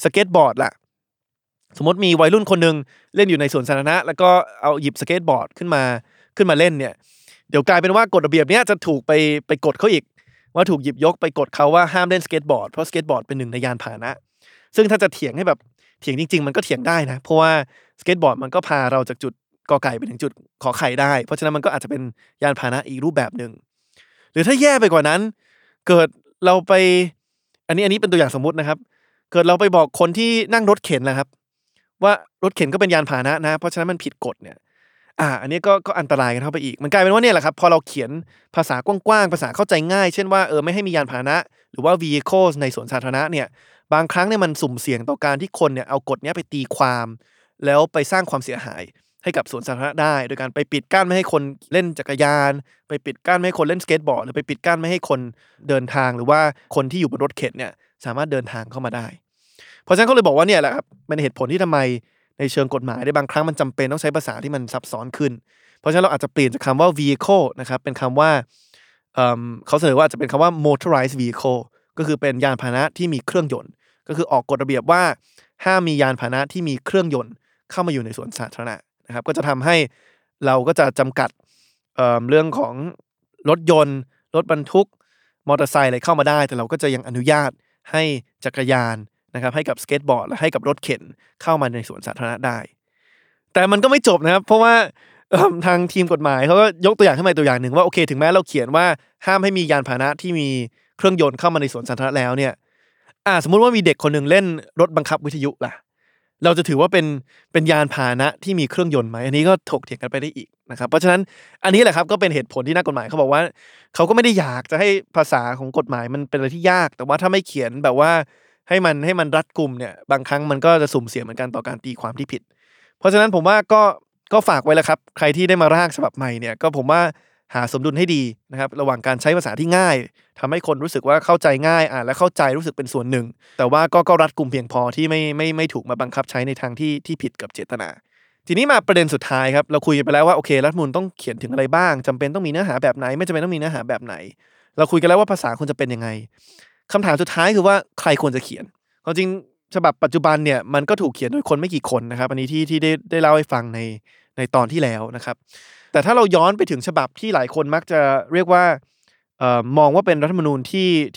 สเก็ตบอร์ดล่ะสมมติมีวัยรุ่นคนนึงเล่นอยู่ในสวนสาธารณะแล้วก็เอาหยิบสเก็ตบอร์ดขึ้นมาเล่นเนี่ยเดี๋ยวกลายเป็นว่ากฎระเบียบเนี้ยจะถูกไปกดเขาอีกว่าถูกหยิบยกไปกดเขาว่าห้ามเล่นสเก็ตบอร์ดเพราะสเก็ตบอร์ดเป็นหนึ่งในยานพาหนะซึ่งถ้าจะเถียงให้แบบเถียงจริงๆมันก็เถียงได้นะเพราะว่าสเก็ตบอร์ดมันก็พาเราจากจุดกอไก่ไปถึงจุดขอไข่ได้เพราะฉะนั้นมันก็อาจจะเป็นยานพาหนะอีกรูปแบบนึงหรือถ้าแย่ไปกว่านั้นเกิดเราไปอันนี้เป็นตัวอย่างสมมุตินะครับเกิดเราไปบอกคนที่นั่งรถเข็นนะครับว่ารถเข็นก็เป็นยานพาหนะนะเพราะฉะนั้นมันผิดกฎเนี่ยอันนี้ก็อันตรายกันเข้าไปอีกมันกลายเป็นว่าเนี่ยแหละครับพอเราเขียนภาษากว้างๆภาษาเข้าใจง่ายเช่นว่าไม่ให้มียานพาหนะหรือว่า vehicles ในสวนสาธารณะเนี่ยบางครั้งเนี่ยมันสุ่มเสี่ยงต่อการที่คนเนี่ยเอากฎเนี้ยไปตีความแล้วไปสร้างความเสียหายให้กับสวนสาธารณะได้โดยการไปปิดกั้นไม่ให้คนเล่นจักรยานไปปิดกั้นไม่ให้คนเล่นสเก็ตบอร์ดหรือไปปิดกั้นไม่ให้คนเดินทางหรือว่าคนที่อยู่บนรถเข็นเนี่ยสามารถเดินทางเข้ามาได้เพราะฉะนั้นเขาเลยบอกว่าเนี่ยแหละครับมันเหตุผลที่ทำไมในเชิงกฎหมายได้บางครั้งมันจำเป็นต้องใช้ภาษาที่มันซับซ้อนขึ้นเพราะฉะนั้นเราอาจจะเปลี่ยนจากคำว่า vehicle นะครับเป็นคำว่าเขาเสนอว่าจะเป็นคำว่า motorized vehicle ก็คือเป็นยานพาหนะที่มีเครื่องยนต์ก็คือออกกฎระเบียบว่าห้ามมียานพาหนะที่มีเครื่องยนต์เข้ามาอยู่ในสวนสาธารณะนะครับก็จะทำให้เราก็จะจำกัดเรื่องของรถยนต์รถบรรทุกมอเตอร์ไซค์อะไรเข้ามาได้แต่เราก็จะยังอนุญาตให้จักรยานนะครับให้กับสเก็ตบอร์ดและให้กับรถเข็นเข้ามาในสวนสาธารณะได้แต่มันก็ไม่จบนะครับเพราะว่าทางทีมกฎหมายเขาก็ยกตัวอย่างขึ้นมาตัวอย่างหนึ่งว่าโอเคถึงแม้เราเขียนว่าห้ามให้มียานพาหนะที่มีเครื่องยนต์เข้ามาในสวนสาธารณะแล้วเนี่ยสมมุติว่ามีเด็กคนนึงเล่นรถบังคับวิทยุล่ะเราจะถือว่าเป็นยานพาหนะที่มีเครื่องยนต์ไหมอันนี้ก็ถกเถียงกันไปได้อีกนะครับเพราะฉะนั้นอันนี้แหละครับก็เป็นเหตุผลที่นักกฎหมายเขาบอกว่าเขาก็ไม่ได้อยากจะให้ภาษาของกฎหมายมันเป็นอะไรที่ยากแต่ว่าถ้าไม่เขียนแบบว่าให้มันรัดกุมเนี่ยบางครั้งมันก็จะสุ่มเสี่ยงเหมือนกันต่อการตีความที่ผิดเพราะฉะนั้นผมว่าก็ฝากไว้แล้วครับใครที่ได้มาร่างฉบับใหม่เนี่ยก็ผมว่าหาสมดุลให้ดีนะครับระหว่างการใช้ภาษาที่ง่ายทำให้คนรู้สึกว่าเข้าใจง่ายและเข้าใจรู้สึกเป็นส่วนหนึ่งแต่ว่าก็รัดกุมเพียงพอที่ไม่ถูกมาบังคับใช้ในทางที่ผิดกับเจตนาทีนี้มาประเด็นสุดท้ายครับเราคุยกันไปแล้วว่าโอเครัฐธรรมนูญต้องเขียนถึงอะไรบ้างจำเป็นต้องมีเนื้อหาแบบไหนไม่จำเป็นต้องมีเนื้อหาแบบไหนเราคุยกันแล้วว่าภาษาควรจะเป็นยังไงคำถามสุดท้ายคือว่าใครควรจะเขียนจริงฉบับปัจจุบันเนี่ยมันก็ถูกเขียนโดยคนไม่กี่คนนะครับอันนี้ที่ได้เล่าให้ฟังในตอนที่แล้วนะครับแต่ถ้าเราย้อนไปถึงฉบับที่หลายคนมักจะเรียกว่ามองว่าเป็นรัฐธรรมนูญ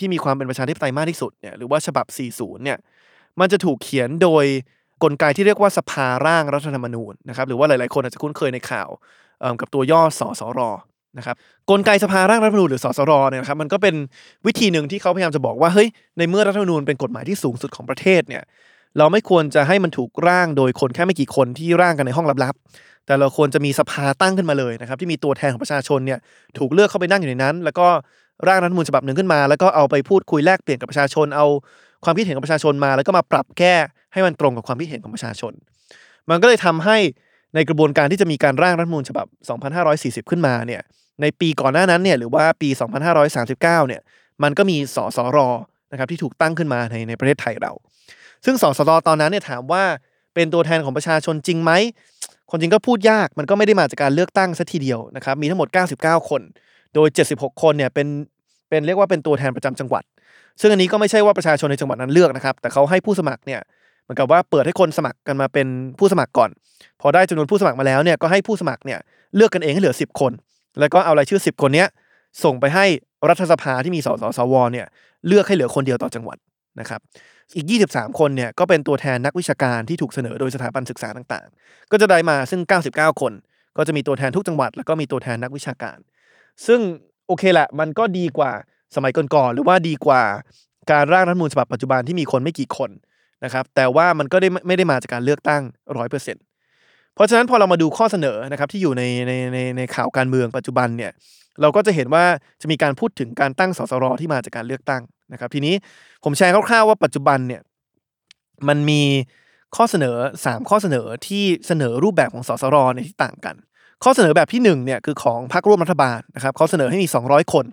ที่มีความเป็นประชาธิปไตยมากที่สุดเนี่ยหรือว่าฉบับ 40 เนี่ยมันจะถูกเขียนโดยกลไกที่เรียกว่าสภาร่างรัฐธรรมนูญนะครับหรือว่าหลายๆคนอาจจะคุ้นเคยในข่าวกับตัวย่อสสรนะครับกลไกสภาร่างรัฐธรรมนูญหรือสสรเนี่ยนะครับมันก็เป็นวิธีนึงที่เขาพยายามจะบอกว่าเฮ้ยในเมื่อรัฐธรรมนูญเป็นกฎหมายที่สูงสุดของประเทศเนี่ยเราไม่ควรจะให้มันถูกร่างโดยคนแค่ไม่กี่คนที่ร่างกันในห้องลับๆแต่เราควรจะมีสภาตั้งขึ้นมาเลยนะครับที่มีตัวแทนของประชาชนเนี่ยถูกเลือกเข้าไปนั่งอยู่ในนั้นแล้วก็ร่างรัฐธรรมนูญฉบับนึงขึ้นมาแล้วก็เอาไปพูดคุยแลกเปลี่ยนกับประชาชนเอาความคิดเห็นของประชาชนมาแล้วก็มาปรับแก้ให้มันตรงกับความคิดเห็นของประชาชนมันก็เลยทำให้ในกระบวนการที่จะมีการร่างรัฐธรรมนูญฉบับ 2540 ขึ้นมาเนี่ยในปีก่อนหน้านั้นเนี่ยหรือว่าปี 2539 เนี่ยมันก็มีสสรนะครับที่ถูกตั้งขึ้นมาในประเทศไทยเราซึ่งสสรตอนนั้นเนี่ยถามว่าเป็นตัวแทนของประชาชนจริงไหมคนจริงก็พูดยากมันก็ไม่ได้มาจากการเลือกตั้งซะทีเดียวนะครับมีทั้งหมด99คนโดย76คนเนี่ยเป็นเรียกว่าเป็นตัวแทนประจำจังหวัดซึ่งอันนี้ก็ไม่ใช่ว่าประชาชนในจังหวัดนั้นเลือกนะครับแต่เขาให้ผู้สมัครเนี่ยเหมือนกับว่าเปิดให้คนสมัครกันมาเป็นผู้สมัครก่อนพอได้จำนวนผู้สมัครมาแล้วเนี่ยก็ให้ผู้สมัครเนี่ยเลือกกันเองให้เหลือ10คนแล้วก็เอารายชื่อ10คนเนี้ยส่งไปให้รัฐสภาที่มีสสสวเนี่ยเลือกให้เหลือคนเดียวต่อจังหวัดนะครับอีก23คนเนี่ยก็เป็นตัวแทนนักวิชาการที่ถูกเสนอโดยสถาบันศึกษาต่างๆก็จะได้มาซึ่ง99คนก็จะมีตัวแทนทุกจังหวัดแล้วก็มีตัวแทนนักวิชาการซึ่งโอเคแหละมันก็ดีกว่าสมัยก่อนๆหรือว่าดีกว่าการร่างรัฐธรรมนูญฉบับปัจจุบันที่มีคนไม่กี่คนนะครับแต่ว่ามันก็ไม่ได้มาจากการเลือกตั้ง 100%เพราะฉะนั้นพอเรามาดูข้อเสนอนะครับที่อยู่ในข่าวการเมืองปัจจุบันเนี่ยเราก็จะเห็นว่าจะมีการพูดถึงการตั้งสสรที่มาจากการเลือกตั้งนะครับทีนี้ผมแชร์คร่าวๆว่าปัจจุบันเนี่ยมันมีข้อเสนอ3ข้อเสนอที่เสนอรูปแบบของสสรในที่ต่างกันข้อเสนอแบบที่1เนี่ยคือของพรรคร่วมรัฐบาลนะครับเขาเสนอให้มี200คน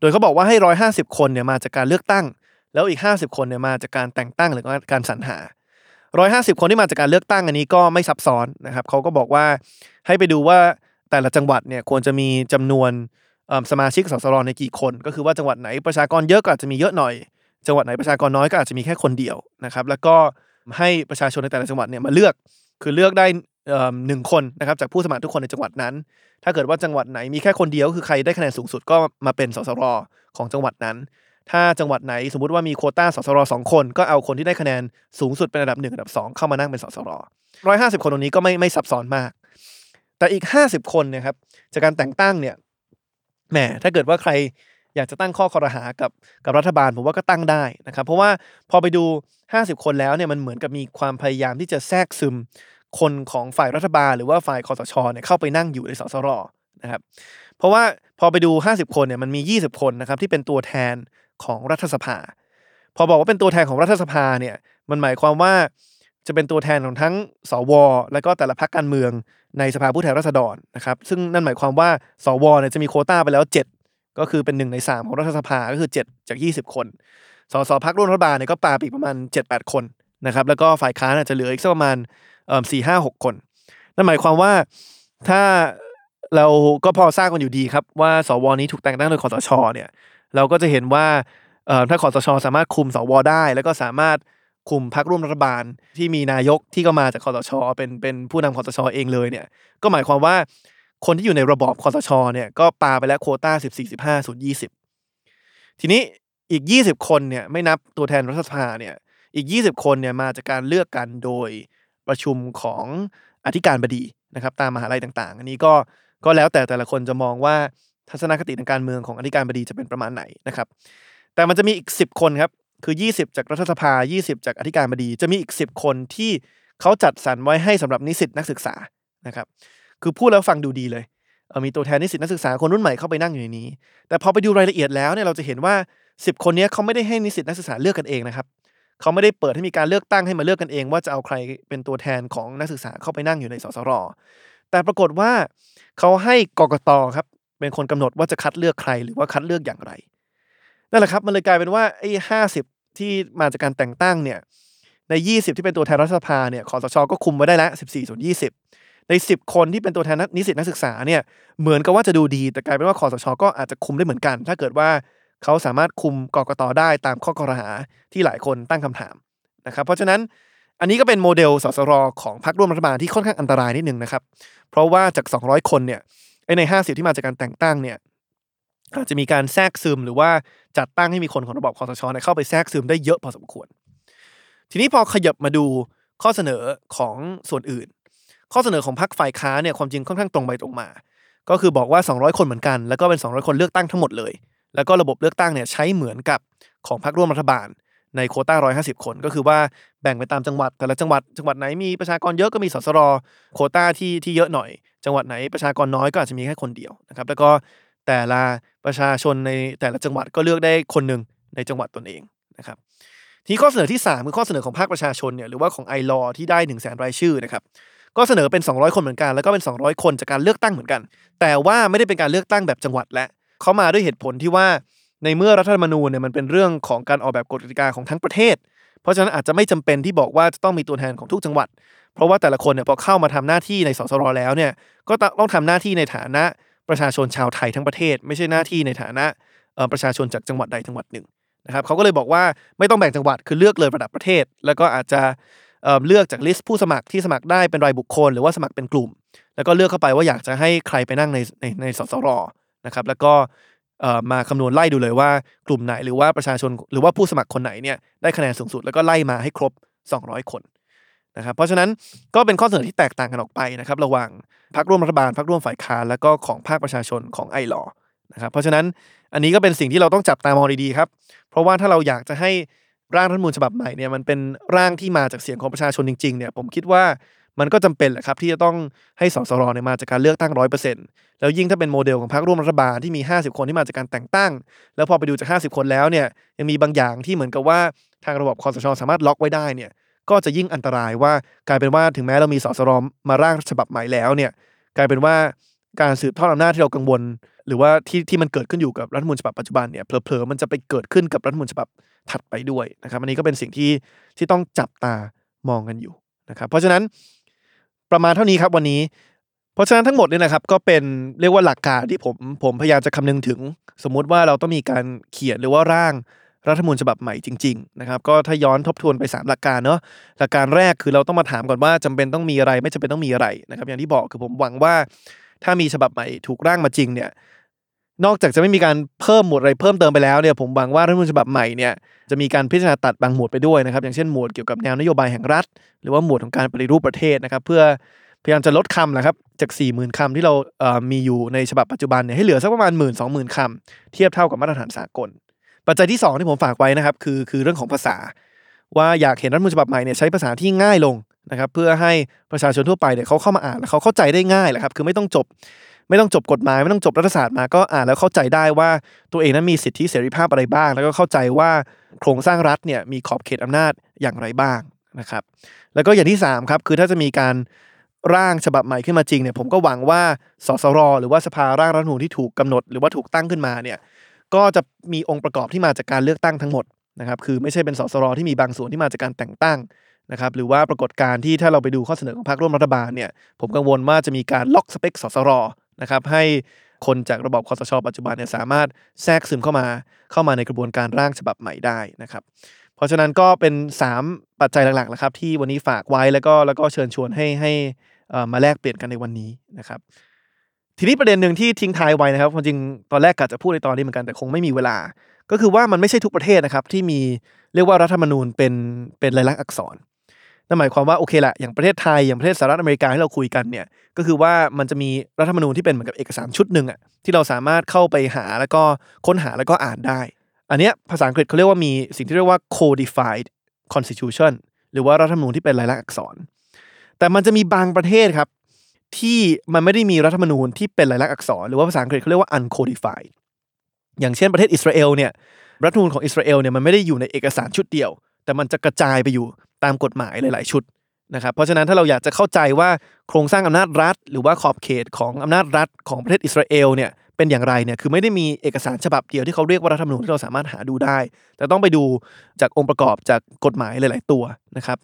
โดยเขาบอกว่าให้150คนเนี่ยมาจากการเลือกตั้งแล้วอีก50คนเนี่ยมาจากการแต่งตั้งหรือการสรรหา 150คนที่มาจากการเลือกตั้งอันนี้ก็ไม่ซับซ้อนนะครับเขาก็บอกว่าให้ไปดูว่าแต่ละจังหวัดเนี่ยควรจะมีจำนวนสมาชิกสสรในกี่คนก็คือว่าจังหวัดไหนประชากรเยอะก็อาจจะมีเยอะหน่อยจังหวัดไหนประชากรน้อยก็อาจจะมีแค่คนเดียวนะครับแล้วก็ให้ประชาชนในแต่ละจังหวัดเนี่ยมาเลือกคือเลือกได้1คนนะครับจากผู้สมัครทุกคนในจังหวัดนั้นถ้าเกิดว่าจังหวัดไหนมีแค่คนเดียวคือใครได้คะแนนสูงสุดก็มาเป็นสสรของจังหวัดนั้นถ้าจังหวัดไหนสมมุติว่ามีโควต้าสสร2คนก็เอาคนที่ได้คะแนนสูงสุดเป็นอันดับ1อันดับ2เข้ามานั่งเป็นสสร150คนตรงนี้ก็ไม่ซับซ้อนมากแต่อีก50คนนะครับจากการแต่งตั้งเนี่ยแหมถ้าเกิดว่าใครอยากจะตั้งข้อครหากับรัฐบาลผมว่าก็ตั้งได้นะครับเพราะว่าพอไปดู50คนแล้วเนี่ยมันเหมือนกับมีความพยายามที่จะแทรกซึมคนของฝ่ายรัฐบาลหรือว่าฝ่ายคสช.เนี่ยเข้าไปนั่งอยู่ในสสร.นะครับเพราะว่าพอไปดู50คนเนี่ยมันมี20คนนะครับที่เป็นตัวแทนของรัฐสภาพอบอกว่าเป็นตัวแทนของรัฐสภาเนี่ยมันหมายความว่าจะเป็นตัวแทนของทั้งสวและก็แต่ละพรรคการเมืองในสภาผู้แทนราษฎรนะครับซึ่งนั่นหมายความว่าสวเนี่ยจะมีโควต้าไปแล้ว7ก็คือเป็น1ใน3ของรัฐสภาก็คือ7จาก20คนสสพรรคร่วมรัฐบาลเนี่ยก็ปาไปอีกประมาณ 7-8 คนนะครับแล้วก็ฝ่ายค้านอาจจะเหลืออีกสักประมาณ4-5-6 คนนั่นหมายความว่าถ้าเราก็พอทราบกันอยู่ดีครับว่าสวนี้ถูกแต่งตั้งโดยคสช.เนี่ยเราก็จะเห็นว่าถ้าคสช.สามารถคุมสวได้แล้วก็สามารถคุมพรรคร่วมรัฐบาลที่มีนายกที่ก็มาจากคสช.เป็นผู้นำคสช.เองเลยเนี่ยก็หมายความว่าคนที่อยู่ในระบอบคสช.เนี่ยก็ปาไปแล้วโควต้า14 15 20ทีนี้อีก20คนเนี่ยไม่นับตัวแทนรัฐสภาเนี่ยอีก20คนเนี่ยมาจากการเลือกกันโดยประชุมของอธิการบดีนะครับตามมหาวิทยาลัยต่างๆอันนี้ก็แล้วแต่ละคนจะมองว่าทัศนคติทางการเมืองของอธิการบดีจะเป็นประมาณไหนนะครับแต่มันจะมีอีก10คนครับคือ20จากรัฐสภา20จากอธิการบดีจะมีอีก10คนที่เขาจัดสรรไว้ให้สำหรับนิสิตนักศึกษานะครับคือพูดแล้วฟังดูดีเลยมีตัวแทนนิสิตนักศึกษาคนรุ่นใหม่เข้าไปนั่งอยู่ในนี้แต่พอไปดูรายละเอียดแล้วเนี่ยเราจะเห็นว่า10คนนี้เขาไม่ได้ให้นิสิตนักศึกษาเลือกกันเองนะครับเขาไม่ได้เปิดให้มีการเลือกตั้งให้มาเลือกกันเองว่าจะเอาใครเป็นตัวแทนของนักศึกษาเข้าไปนั่งอยู่ในสสร.แต่ปรากฏว่าเขาให้กกต.ครับเป็นคนกำหนดว่าจะคัดเลือกใครหรือว่าคัดเลือกอย่างไรนั่นแหละครับมันเลยกลายเป็นว่าไอ้50ที่มาจากการแต่งตั้งเนี่ยใน20ที่เป็นตัวแทนรัฐสภาเนี่ยคสช.ก็คุมไว้ได้ละ 14-20 ใน10คนที่เป็นตัวแทนนิสิตนักศึกษาเนี่ยเหมือนกับว่าจะดูดีแต่กลายเป็นว่าคสช.ก็อาจจะคุมได้เหมือนกันถ้าเกิดว่าเขาสามารถคุมกกต.ได้ตามข้อกล่าวหาที่หลายคนตั้งคำถามนะครับเพราะฉะนั้นอันนี้ก็เป็นโมเดลสสร.ของพรรคร่วมรัฐบาลที่ค่อนข้างอันตรายนิดนึงนะครับเพราะว่าจาก200คนเนี่ยใน50ที่มาจากการแต่งตั้งเนี่ยอาจจะมีการแทรกซึมหรือว่าจัดตั้งให้มีคนของระบอบคสช.เข้าไปแทรกซึมได้เยอะพอสมควรทีนี้พอขยับมาดูข้อเสนอของส่วนอื่นข้อเสนอของพรรคฝ่ายค้านเนี่ยความจริงค่อนข้างตรงไปตรงมาก็คือบอกว่า200คนเหมือนกันแล้วก็เป็น200คนเลือกตั้งทั้งหมดเลยแล้วก็ระบบเลือกตั้งเนี่ยใช้เหมือนกับของพรรคร่วมรัฐบาลในโควต้า150คนก็คือว่าแบ่งไปตามจังหวัดแต่ละจังหวัดไหนมีประชากรเยอะก็มีสสรโควต้าที่เยอะหน่อยจังหวัดไหนประชากรน้อยก็อาจจะมีแค่คนเดียวนะครับแล้วก็แต่ละประชาชนในแต่ละจังหวัดก็เลือกได้คนหนึ่งในจังหวัดตนเองนะครับทีข้อเสนอที่3คือข้อเสนอของภาคประชาชนเนี่ยหรือว่าของ i law ที่ได้ 100,000 รายชื่อนะครับก็เสนอเป็น200คนเหมือนกันแล้วก็เป็น200คนจากการเลือกตั้งเหมือนกันแต่ว่าไม่ได้เป็นการเลือกตั้งแบบจังหวัดและเขามาด้วยเหตุผลที่ว่าในเมื่อรัฐธรรมนูญเนี่ยมันเป็นเรื่องของการออกแบบกฎกติกาของทั้งประเทศเพราะฉะนั้นอาจจะไม่จำเป็นที่บอกว่าจะต้องมีตัวแทนของทุกจังหวัดเพราะว่าแต่ละคนเนี่ยพอเข้ามาทำหน้าที่ในสสรแล้วเนี่ยก็ต้องทำหน้าที่ในฐานะประชาชนชาวไทยทั้งประเทศไม่ใช่หน้าที่ในฐานะประชาชนจากจังหวัดใดจังหวัดหนึ่งนะครับเขาก็เลยบอกว่าไม่ต้องแบ่งจังหวัดคือเลือกเลยระดับประเทศแล้วก็อาจจะเลือกจากลิสต์ผู้สมัครที่สมัครได้เป็นรายบุคคลหรือว่าสมัครเป็นกลุ่มแล้วก็เลือกเข้าไปว่าอยากจะให้ใครไปนั่งในสสรนะครับแล้วก็มาคำนวณไล่ดูเลยว่ากลุ่มไหนหรือว่าประชาชนหรือว่าผู้สมัครคนไหนเนี่ยได้คะแนนสูงสุดแล้วก็ไล่มาให้ครบ200คนนะครับเพราะฉะนั้นก็เป็นข้อเสนอที่แตกต่างกันออกไปนะครับระหว่างพรรคร่วมรัฐบาลพรรคร่วมฝ่ายค้านแล้วก็ของภาคประชาชนของ i law นะครับเพราะฉะนั้นอันนี้ก็เป็นสิ่งที่เราต้องจับตามองดีๆครับเพราะว่าถ้าเราอยากจะให้ร่างรัฐธรรมนูญฉบับใหม่เนี่ยมันเป็นร่างที่มาจากเสียงของประชาชนจริงๆเนี่ยผมคิดว่ามันก็จำเป็นแหละครับที่จะต้องให้สสรเนี่ยมาจากการเลือกตั้ง 100% แล้วยิ่งถ้าเป็นโมเดลของพรรคร่วมรัฐบาลที่มี50คนที่มาจากการแต่งตั้งแล้วพอไปดูจาก50คนแล้วเนี่ยยังมีบางอย่างที่เหมือนกับว่าทางระบบคสช.สามารถล็อกไว้ได้เนี่ยก็จะยิ่งอันตรายว่ากลายเป็นว่าถึงแม้เรามีสสรมาร่างฉบับใหม่แล้วเนี่ยกลายเป็นว่าการสืบทอดอำนาจที่เรากังวลหรือว่าที่มันเกิดขึ้นอยู่กับรัฐธรรมนูญฉบับปัจจุบันเนี่ยเผลอๆมันจะไปเกิดขึ้นกับรัฐธรรมนูญฉบับถัดไปด้วยนะครับอันนี้ก็เป็นสิ่งที่ต้องจับตา มองกันอยู่นะครับเพราะฉะนั้นประมาณเท่านี้ครับวันนี้เพราะฉะนั้นทั้งหมดเนี่ยนะครับก็เป็นเรียกว่าหลักการที่ผมพยายามจะคำนึงถึงสมมติว่าเราต้องมีการเขียนหรือว่าร่างรัฐธรรมนูญฉบับใหม่จริงๆนะครับก็ถ้าย้อนทบทวนไป3หลักการเนาะหลักการแรกคือเราต้องมาถามก่อนว่าจำเป็นต้องมีอะไรไม่จำเป็นต้องมีอะไรนะครับอย่างที่บอกคือผมหวังว่าถ้ามีฉบับใหม่ถูกร่างมาจริงเนี่ยนอกจากจะไม่มีการเพิ่มหมวดอะไรเพิ่มเติมไปแล้วเนี่ยผมหวังว่ารัฐธรรมนูญฉบับใหม่เนี่ยจะมีการพิจารณาตัดบางหมวดไปด้วยนะครับอย่างเช่นหมวดเกี่ยวกับแนวนโยบายแห่งรัฐหรือว่าหมวดของการปฏิรูปประเทศนะครับเพื่อพยายามจะลดคำนะครับจาก 40,000 คำที่เรามีอยู่ในฉบับปัจจุบันเนี่ยให้เหลือสักประมาณ 10,000-20,000 คำเทียบเท่ากับมาตรฐานสากลปัจจัยที่2ที่ผมฝากไว้นะครับคือเรื่องของภาษาว่าอยากเห็นรัฐธรรมนูญฉบับใหม่เนี่ยใช้ภาษาที่ง่ายลงนะครับเพื่อให้ประชาชนทั่วไปเนี่ยเขาเข้ามาอ่านแล้วเขาเข้าใจได้ง่ายแหละครับคือไม่ต้องจบกฎหมายไม่ต้องจบรัฐศาสตร์มาก็อ่านแล้วเข้าใจได้ว่าตัวเองนั้นมีสิทธิเสรีภาพอะไรบ้างแล้วก็เข้าใจว่าโครงสร้างรัฐเนี่ยมีขอบเขตอำนาจอย่างไรบ้างนะครับแล้วก็อย่างที่3ครับคือถ้าจะมีการร่างฉบับใหม่ขึ้นมาจริงเนี่ยผมก็หวังว่าสสรหรือว่าสภาร่างรัฐธรรมนูญที่ถูกกำหนดหรือว่าถูกตั้งขึ้นมาเนี่ยก็จะมีองค์ประกอบที่มาจากการเลือกตั้งทั้งหมดนะครับคือไม่ใช่เป็นสสรที่มีบางส่วนที่มาจากการแต่งตั้งนะครับหรือว่าปรากฏการณ์ที่ถ้าเราไปดูข้อเสนอของพรรคร่วมรัฐบาลเนี่ยผมกังวลว่าจะมีการล็อกสเปคสสรนะครับให้คนจากระบบคสช.ปัจจุบันเนี่ยสามารถแทรกซึมเข้ามาในกระบวนการร่างฉบับใหม่ได้นะครับเพราะฉะนั้นก็เป็น3ปัจจัยหลักๆนะครับที่วันนี้ฝากไว้แล้วก็เชิญชวนให้มาแลกเปลี่ยนกันในวันนี้นะครับทีนี้ประเด็นหนึ่งที่ทิ้งท้ายไว้นะครับจริงตอนแรกกะจะพูดในตอนนี้เหมือนกันแต่คงไม่มีเวลาก็คือว่ามันไม่ใช่ทุกประเทศนะครับที่มีเรียกว่ารัฐธรรมนูญเป็นลายลักษณ์อักษรนั่นหมายความว่าโอเคแหละอย่างประเทศไทยอย่างประเทศสหรัฐอเมริกาที่เราคุยกันเนี่ยก็คือว่ามันจะมีรัฐธรรมนูญที่เป็นเหมือนกับเอกสารชุดนึงอ่ะที่เราสามารถเข้าไปหาแล้วก็ค้นหาแล้วก็อ่านได้อันเนี้ยภาษาอังกฤษเขาเรียกว่ามีสิ่งที่เรียกว่า codified constitution หรือว่ารัฐธรรมนูญที่เป็นลายลักษณ์อักษรแต่มันจะมีบางประเทศครับที่มันไม่ได้มีรัฐธรรมนูญที่เป็นลายลักษณ์อักษรหรือว่าภาษาอังกฤษเขาเรียกว่า uncodified อย่างเช่นประเทศอิสราเอลเนี่ยรัฐธรรมนูญของอิสราเอลเนี่ยมันไม่ได้อยู่ในเอกสารชุดเดียวแต่มันจะกระจายไปอยู่ตามกฎหมายหลายๆชุดนะครับเพราะฉะนั้นถ้าเราอยากจะเข้าใจว่าโครงสร้างอำนาจรัฐหรือว่าขอบเขตของอำนาจรัฐของประเทศอิสราเอลเนี่ยเป็นอย่างไรเนี่ยคือไม่ได้มีเอกสารฉบับเดียวที่เขาเรียกว่ารัฐธรรมนูญที่เราสามารถหาดูได้แต่ต้องไปดูจากองค์ประกอบจากกฎหมายหลายๆตัวนะครับ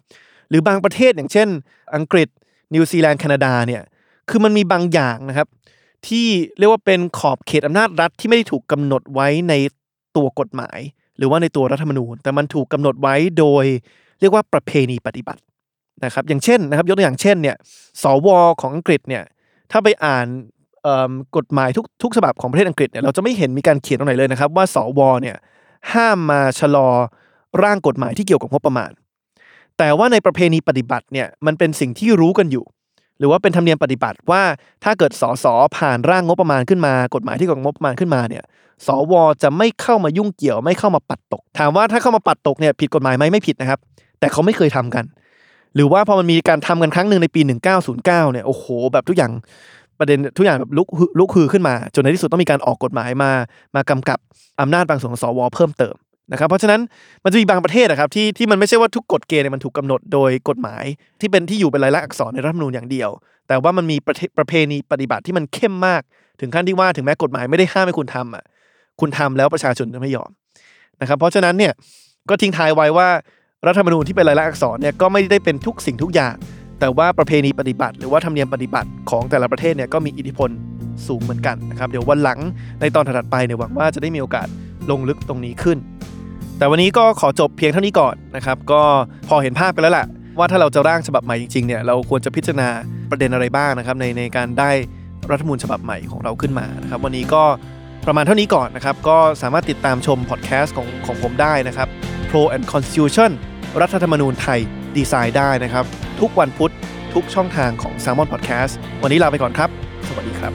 หรือบางประเทศอย่างเช่นอังกฤษนิวซีแลนด์แคนาดาเนี่ยคือมันมีบางอย่างนะครับที่เรียกว่าเป็นขอบเขตอำนาจรัฐที่ไม่ได้ถูกกำหนดไว้ในตัวกฎหมายหรือว่าในตัวรัฐธรรมนูญแต่มันถูกกำหนดไว้โดยเรียกว่าประเพณีปฏิบัตินะครับอย่างเช่นนะครับยกตัวอย่างเช่นเนี่ยสวของอังกฤษเนี่ยถ้าไปอ่านกฎหมายทุกฉบับของประเทศอังกฤษเนี่ยเราจะไม่เห็นมีการเขียนตรงไหนเลยนะครับว่าสวเนี่ยห้ามมาชะลอร่างกฎหมายที่เกี่ยวกับงบประมาณแต่ว่าในประเพณีปฏิบัติเนี่ยมันเป็นสิ่งที่รู้กันอยู่หรือว่าเป็นธรรมเนียมปฏิบัติว่าถ้าเกิดสสผ่านร่างงบประมาณขึ้นมากฎหมายที่เกี่ยวกับงบประมาณขึ้นมาเนี่ยสวจะไม่เข้ามายุ่งเกี่ยวไม่เข้ามาปัดตกถามว่าถ้าเข้ามาปัดตกเนี่ยผิดกฎหมายไหมไม่ผิดนะครับแต่เขาไม่เคยทำกันหรือว่าพอมันมีการทำกันครั้งนึงในปี1909เนี่ยโอ้โหแบบทุกอย่างประเด็นทุกอย่างแบบลุกฮือขึ้นมาจนในที่สุดต้องมีการออกกฎหมายมากำกับอำนาจบางส่วนของสวเพิ่มเติมนะครับเพราะฉะนั้นมันจะมีบางประเทศนะครับที่มันไม่ใช่ว่าทุกกฎเกณฑ์เนี่ยมันถูกกำหนดโดยกฎหมายที่เป็นที่อยู่เป็นลายลักษณ์อักษรในรัฐธรรมนูญอย่างเดียวแต่ว่ามันมีประเพณีปฏิบัติที่มันเข้มมากถึงขั้นที่ว่าถึงแม้กฎหมายไม่ได้ห้ามให้คุณทำอ่ะคุณทำแล้วประชาชนจะไม่ยอมนะครับเพราะฉะนั้นเนี่ยก็ทิ้งท้ายไว้ว่ารัฐธรรมนูญที่เป็นลายลักษณ์อักษรเนี่ยก็ไม่ได้เป็นทุกสิ่งทุกอย่างแต่ว่าประเพณีปฏิบัติหรือว่าธรรมเนียมปฏิบัติของแต่ละประเทศเนี่ยก็มีอิทธิพลสูงเหมือนกันนะครับเดี๋ยววันหลังในตอนถัดไปเนี่ยหวังว่าจะได้มีโอกาสลงลึกตรงนี้ขึ้นแต่วันนี้ก็ขอจบเพียงเท่านี้ก่อนนะครับก็พอเห็นภาพไปแล้วล่ะว่าถ้าเราจะร่างฉบับใหม่จริงๆเนี่ยเราควรจะพิจารณาประเด็นอะไรบ้างนะครับในการได้รัฐธรรมนูญฉบับใหม่ของเราขึ้นมานะครับวันนี้ก็ประมาณเท่านี้ก่อนนะครับก็สามารถติดตามชมพอดแคสต์ของผมได้นะครับ Pro and Constitution รัฐธรรมนูญไทยดีไซน์ได้นะครับทุกวันพุธทุกช่องทางของ Salmon Podcast วันนี้ลาไปก่อนครับสวัสดีครับ